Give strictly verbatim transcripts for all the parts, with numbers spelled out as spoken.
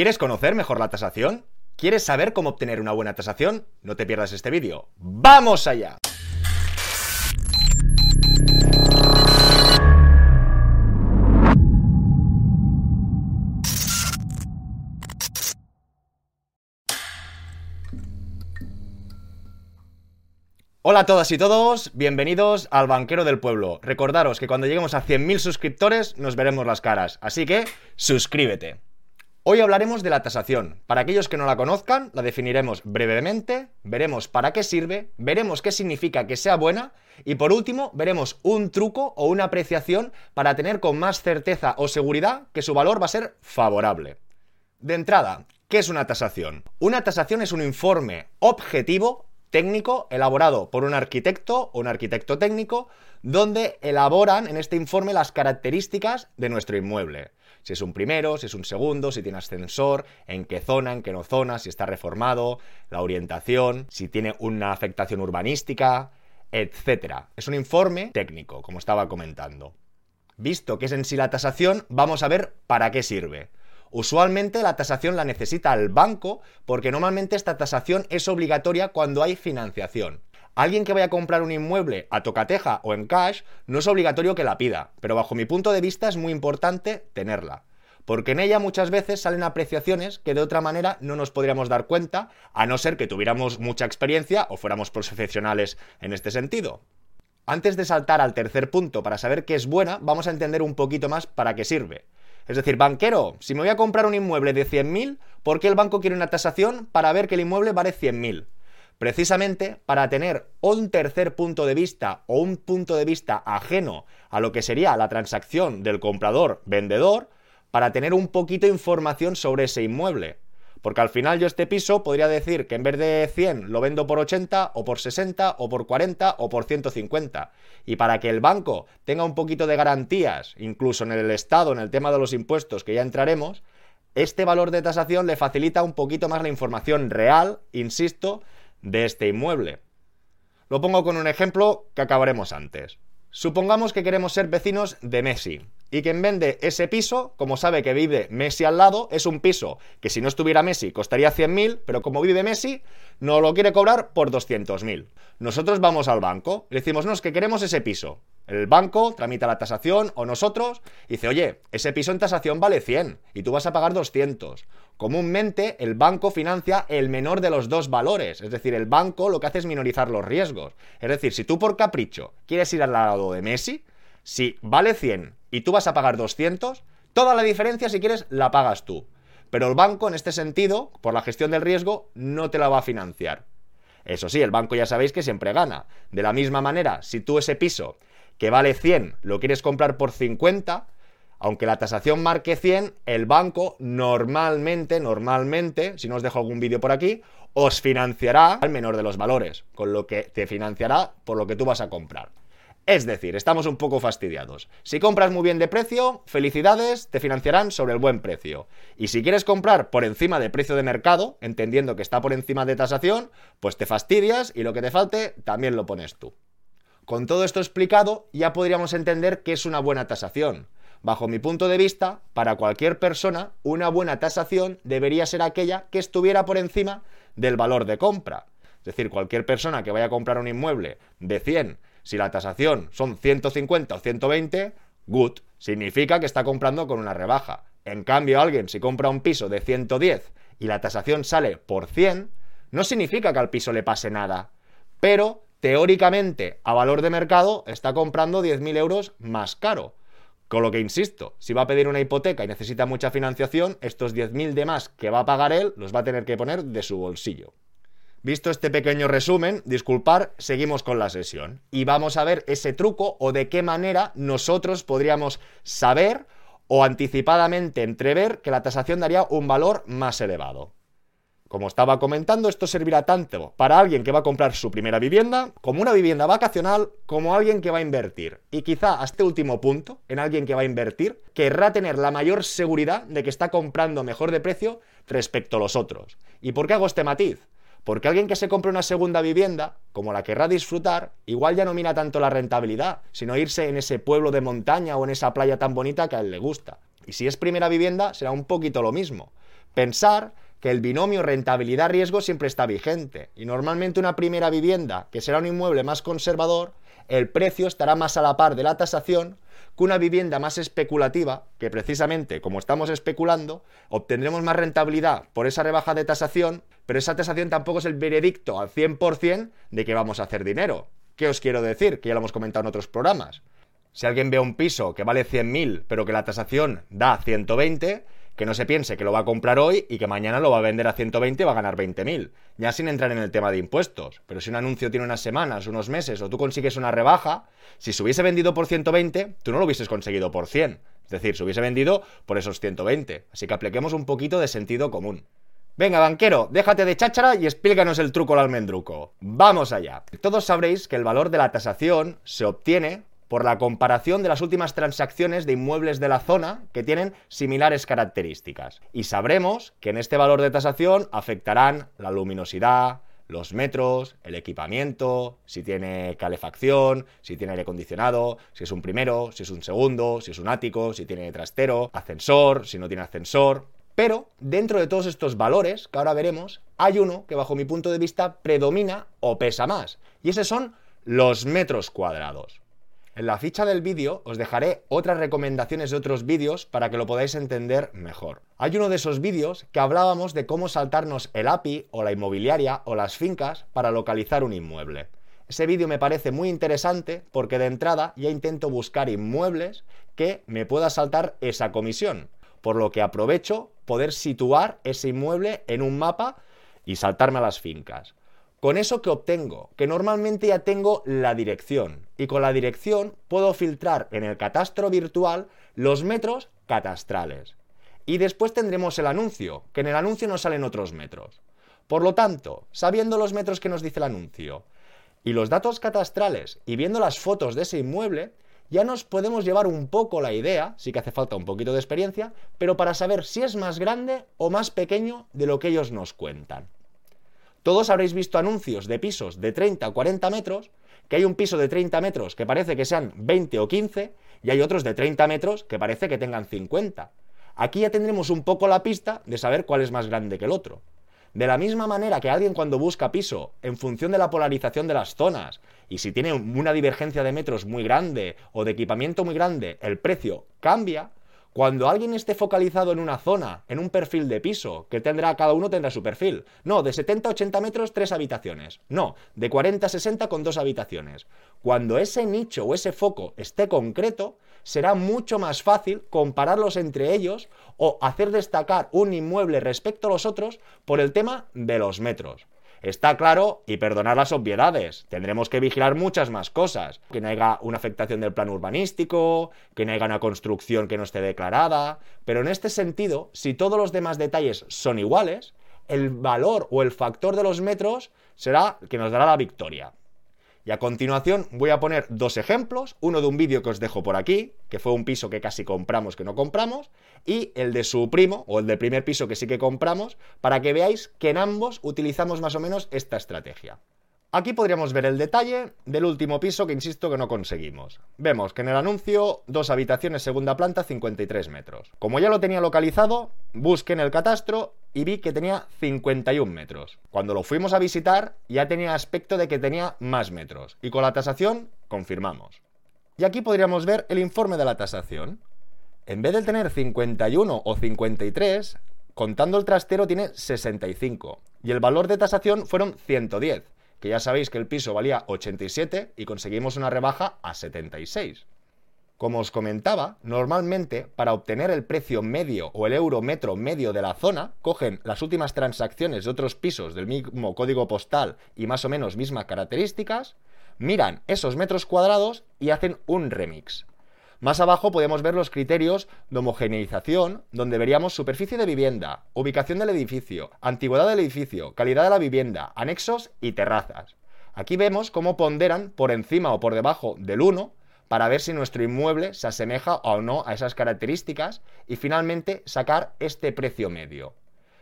¿Quieres conocer mejor la tasación? ¿Quieres saber cómo obtener una buena tasación? No te pierdas este vídeo. ¡Vamos allá! Hola a todas y todos, bienvenidos al Banquero del Pueblo. Recordaros que cuando lleguemos a cien mil suscriptores nos veremos las caras, así que suscríbete. Hoy hablaremos de la tasación. Para aquellos que no la conozcan, la definiremos brevemente, veremos para qué sirve, veremos qué significa que sea buena y por último veremos un truco o una apreciación para tener con más certeza o seguridad que su valor va a ser favorable. De entrada, ¿qué es una tasación? Una tasación es un informe objetivo técnico elaborado por un arquitecto o un arquitecto técnico, donde elaboran en este informe las características de nuestro inmueble. Si es un primero, si es un segundo, si tiene ascensor, en qué zona, en qué no zona, si está reformado, la orientación, si tiene una afectación urbanística, etcétera. Es un informe técnico, como estaba comentando. Visto que es en sí la tasación, vamos a ver para qué sirve. Usualmente la tasación la necesita el banco porque normalmente esta tasación es obligatoria cuando hay financiación. Alguien que vaya a comprar un inmueble a tocateja o en cash no es obligatorio que la pida, pero bajo mi punto de vista es muy importante tenerla, porque en ella muchas veces salen apreciaciones que de otra manera no nos podríamos dar cuenta, a no ser que tuviéramos mucha experiencia o fuéramos profesionales en este sentido. Antes de saltar al tercer punto para saber qué es buena, vamos a entender un poquito más para qué sirve. Es decir, banquero, si me voy a comprar un inmueble de cien mil, ¿por qué el banco quiere una tasación para ver que el inmueble vale cien mil? Precisamente para tener un tercer punto de vista o un punto de vista ajeno a lo que sería la transacción del comprador-vendedor, para tener un poquito de información sobre ese inmueble. Porque al final yo este piso podría decir que en vez de cien lo vendo por ochenta o por sesenta o por cuarenta o por ciento cincuenta. Y para que el banco tenga un poquito de garantías, incluso en el Estado, en el tema de los impuestos que ya entraremos, este valor de tasación le facilita un poquito más la información real, insisto, de este inmueble. Lo pongo con un ejemplo que acabaremos antes. Supongamos que queremos ser vecinos de Messi y quien vende ese piso, como sabe que vive Messi al lado, es un piso que si no estuviera Messi costaría cien mil, pero como vive Messi, nos lo quiere cobrar por doscientos mil. Nosotros vamos al banco, le decimos, no, es que queremos ese piso. El banco tramita la tasación o nosotros y dice, oye, ese piso en tasación vale cien y tú vas a pagar doscientos. Comúnmente el banco financia el menor de los dos valores, es decir, el banco lo que hace es minorizar los riesgos. Es decir, si tú por capricho quieres ir al lado de Messi, si vale cien y tú vas a pagar doscientos, toda la diferencia si quieres la pagas tú. Pero el banco en este sentido, por la gestión del riesgo, no te la va a financiar. Eso sí, el banco ya sabéis que siempre gana. De la misma manera, si tú ese piso que vale cien, lo quieres comprar por cincuenta, aunque la tasación marque cien, el banco normalmente, normalmente, si no os dejo algún vídeo por aquí, os financiará al menor de los valores, con lo que te financiará por lo que tú vas a comprar. Es decir, estamos un poco fastidiados. Si compras muy bien de precio, felicidades, te financiarán sobre el buen precio. Y si quieres comprar por encima de precio de mercado, entendiendo que está por encima de tasación, pues te fastidias y lo que te falte también lo pones tú. Con todo esto explicado, ya podríamos entender qué es una buena tasación. Bajo mi punto de vista, para cualquier persona, una buena tasación debería ser aquella que estuviera por encima del valor de compra. Es decir, cualquier persona que vaya a comprar un inmueble de cien, si la tasación son ciento cincuenta o ciento veinte, good, significa que está comprando con una rebaja. En cambio, alguien si compra un piso de ciento diez y la tasación sale por cien, no significa que al piso le pase nada, pero teóricamente, a valor de mercado, está comprando diez mil euros más caro. Con lo que, insisto, si va a pedir una hipoteca y necesita mucha financiación, estos diez mil de más que va a pagar él, los va a tener que poner de su bolsillo. Visto este pequeño resumen, disculpar, seguimos con la sesión. Y vamos a ver ese truco o de qué manera nosotros podríamos saber o anticipadamente entrever que la tasación daría un valor más elevado. Como estaba comentando, esto servirá tanto para alguien que va a comprar su primera vivienda, como una vivienda vacacional, como alguien que va a invertir. Y quizá a este último punto, en alguien que va a invertir, querrá tener la mayor seguridad de que está comprando mejor de precio respecto a los otros. ¿Y por qué hago este matiz? Porque alguien que se compre una segunda vivienda, como la querrá disfrutar, igual ya no mira tanto la rentabilidad, sino irse en ese pueblo de montaña o en esa playa tan bonita que a él le gusta. Y si es primera vivienda, será un poquito lo mismo. pensar que el binomio rentabilidad-riesgo siempre está vigente y normalmente una primera vivienda, que será un inmueble más conservador, el precio estará más a la par de la tasación que una vivienda más especulativa, que precisamente, como estamos especulando, obtendremos más rentabilidad por esa rebaja de tasación, pero esa tasación tampoco es el veredicto al cien por cien de que vamos a hacer dinero. ¿Qué os quiero decir? Que ya lo hemos comentado en otros programas. Si alguien ve un piso que vale cien mil, pero que la tasación da ciento veinte... que no se piense que lo va a comprar hoy y que mañana lo va a vender a ciento veinte y va a ganar veinte mil, ya sin entrar en el tema de impuestos. Pero si un anuncio tiene unas semanas, unos meses, o tú consigues una rebaja, si se hubiese vendido por ciento veinte, tú no lo hubieses conseguido por cien. Es decir, se hubiese vendido por esos ciento veinte. Así que apliquemos un poquito de sentido común. Venga, banquero, déjate de cháchara y explícanos el truco al almendruco. ¡Vamos allá! Todos sabréis que el valor de la tasación se obtiene por la comparación de las últimas transacciones de inmuebles de la zona que tienen similares características. Y sabremos que en este valor de tasación afectarán la luminosidad, los metros, el equipamiento, si tiene calefacción, si tiene aire acondicionado, si es un primero, si es un segundo, si es un ático, si tiene trastero, ascensor, si no tiene ascensor. Pero dentro de todos estos valores, que ahora veremos, hay uno que bajo mi punto de vista predomina o pesa más. Y esos son los metros cuadrados. En la ficha del vídeo os dejaré otras recomendaciones de otros vídeos para que lo podáis entender mejor. Hay uno de esos vídeos que hablábamos de cómo saltarnos el A P I o la inmobiliaria o las fincas para localizar un inmueble. Ese vídeo me parece muy interesante porque de entrada ya intento buscar inmuebles que me pueda saltar esa comisión, por lo que aprovecho poder situar ese inmueble en un mapa y saltarme a las fincas. Con eso que obtengo, que normalmente ya tengo la dirección, y con la dirección puedo filtrar en el catastro virtual los metros catastrales. Y después tendremos el anuncio, que en el anuncio nos salen otros metros. Por lo tanto, sabiendo los metros que nos dice el anuncio y los datos catastrales y viendo las fotos de ese inmueble, ya nos podemos llevar un poco la idea, sí que hace falta un poquito de experiencia, pero para saber si es más grande o más pequeño de lo que ellos nos cuentan. Todos habréis visto anuncios de pisos de treinta o cuarenta metros, que hay un piso de treinta metros que parece que sean veinte o quince, y hay otros de treinta metros que parece que tengan cincuenta. Aquí ya tendremos un poco la pista de saber cuál es más grande que el otro. De la misma manera que alguien cuando busca piso, en función de la polarización de las zonas, y si tiene una divergencia de metros muy grande o de equipamiento muy grande, el precio cambia. Cuando alguien esté focalizado en una zona, en un perfil de piso, que tendrá cada uno tendrá su perfil. No, de setenta a ochenta metros, tres habitaciones. No, de cuarenta a sesenta con dos habitaciones. Cuando ese nicho o ese foco esté concreto, será mucho más fácil compararlos entre ellos o hacer destacar un inmueble respecto a los otros por el tema de los metros. Está claro, y perdonad las obviedades, tendremos que vigilar muchas más cosas. Que no haya una afectación del plan urbanístico, que no haya una construcción que no esté declarada. Pero en este sentido, si todos los demás detalles son iguales, el valor o el factor de los metros será el que nos dará la victoria. Y a continuación voy a poner dos ejemplos, uno de un vídeo que os dejo por aquí, que fue un piso que casi compramos que no compramos, y el de su primo, o el del primer piso que sí que compramos, para que veáis que en ambos utilizamos más o menos esta estrategia. Aquí podríamos ver el detalle del último piso que insisto que no conseguimos. Vemos que en el anuncio, dos habitaciones, segunda planta, cincuenta y tres metros. Como ya lo tenía localizado, busqué en el catastro y vi que tenía cincuenta y un metros. Cuando lo fuimos a visitar ya tenía aspecto de que tenía más metros y con la tasación confirmamos. Y aquí podríamos ver el informe de la tasación. En vez de tener cincuenta y uno o cincuenta y tres, contando el trastero tiene sesenta y cinco y el valor de tasación fueron ciento diez. Que ya sabéis que el piso valía ochenta y siete y conseguimos una rebaja a setenta y seis. Como os comentaba, normalmente para obtener el precio medio o el euro metro medio de la zona, cogen las últimas transacciones de otros pisos del mismo código postal y más o menos mismas características, miran esos metros cuadrados y hacen un remix. Más abajo podemos ver los criterios de homogeneización, donde veríamos superficie de vivienda, ubicación del edificio, antigüedad del edificio, calidad de la vivienda, anexos y terrazas. Aquí vemos cómo ponderan por encima o por debajo del uno para ver si nuestro inmueble se asemeja o no a esas características y finalmente sacar este precio medio.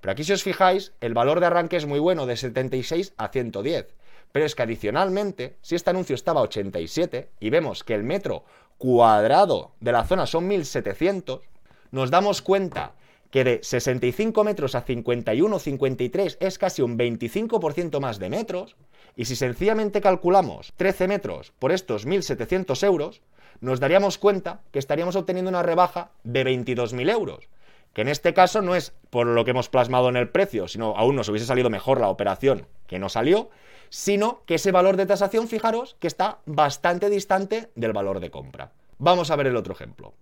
Pero aquí si os fijáis, el valor de arranque es muy bueno, de setenta y seis a ciento diez. Pero es que adicionalmente, si este anuncio estaba a ochenta y siete y vemos que el metro cuadrado de la zona son mil setecientos, nos damos cuenta que de sesenta y cinco metros a cincuenta y uno, cincuenta y tres es casi un veinticinco por ciento más de metros, y si sencillamente calculamos trece metros por estos mil setecientos euros, nos daríamos cuenta que estaríamos obteniendo una rebaja de veintidós mil euros, que en este caso no es por lo que hemos plasmado en el precio, sino aún nos hubiese salido mejor la operación que no salió, sino que ese valor de tasación, fijaros, que está bastante distante del valor de compra. Vamos a ver el otro ejemplo.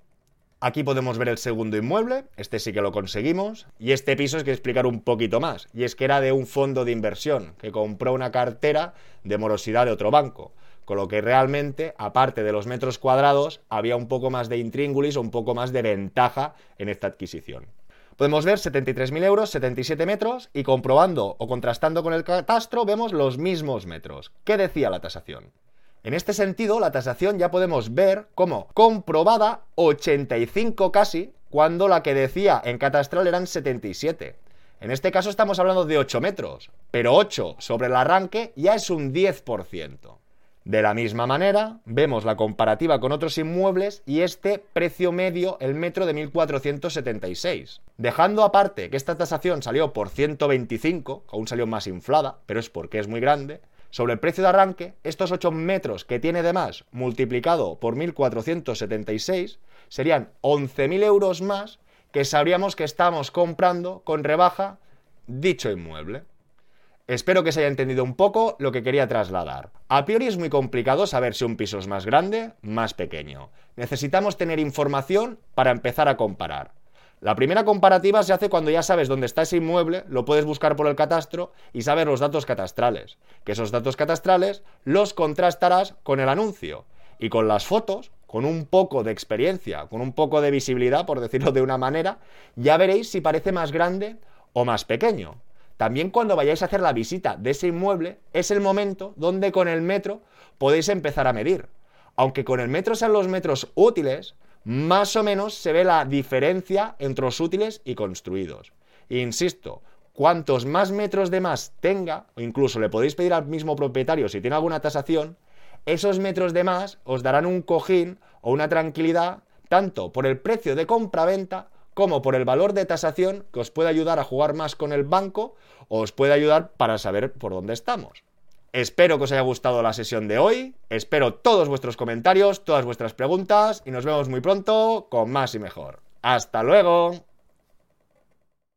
Aquí podemos ver el segundo inmueble, este sí que lo conseguimos, y este piso es que explicar un poquito más, y es que era de un fondo de inversión que compró una cartera de morosidad de otro banco, con lo que realmente, aparte de los metros cuadrados, había un poco más de intríngulis o un poco más de ventaja en esta adquisición. Podemos ver setenta y tres mil euros, setenta y siete metros, y comprobando o contrastando con el catastro vemos los mismos metros. ¿Qué decía la tasación? En este sentido, la tasación ya podemos ver como comprobada ochenta y cinco casi, cuando la que decía en catastral eran setenta y siete. En este caso estamos hablando de ocho metros, pero ocho sobre el arranque ya es un diez por ciento. De la misma manera, vemos la comparativa con otros inmuebles y este precio medio, el metro de mil cuatrocientos setenta y seis. Dejando aparte que esta tasación salió por ciento veinticinco, aún salió más inflada, pero es porque es muy grande. Sobre el precio de arranque, estos ocho metros que tiene de más multiplicado por mil cuatrocientos setenta y seis serían once mil euros más que sabríamos que estamos comprando con rebaja dicho inmueble. Espero que se haya entendido un poco lo que quería trasladar. A priori es muy complicado saber si un piso es más grande, más pequeño. Necesitamos tener información para empezar a comparar. La primera comparativa se hace cuando ya sabes dónde está ese inmueble, lo puedes buscar por el catastro y sabes los datos catastrales, que esos datos catastrales los contrastarás con el anuncio y con las fotos, con un poco de experiencia, con un poco de visibilidad, por decirlo de una manera, ya veréis si parece más grande o más pequeño. También cuando vayáis a hacer la visita de ese inmueble es el momento donde con el metro podéis empezar a medir. Aunque con el metro sean los metros útiles, más o menos se ve la diferencia entre los útiles y construidos. Insisto, cuantos más metros de más tenga, o incluso le podéis pedir al mismo propietario si tiene alguna tasación, esos metros de más os darán un cojín o una tranquilidad, tanto por el precio de compra-venta como por el valor de tasación, que os puede ayudar a jugar más con el banco o os puede ayudar para saber por dónde estamos. Espero que os haya gustado la sesión de hoy, espero todos vuestros comentarios, todas vuestras preguntas y nos vemos muy pronto con más y mejor. ¡Hasta luego!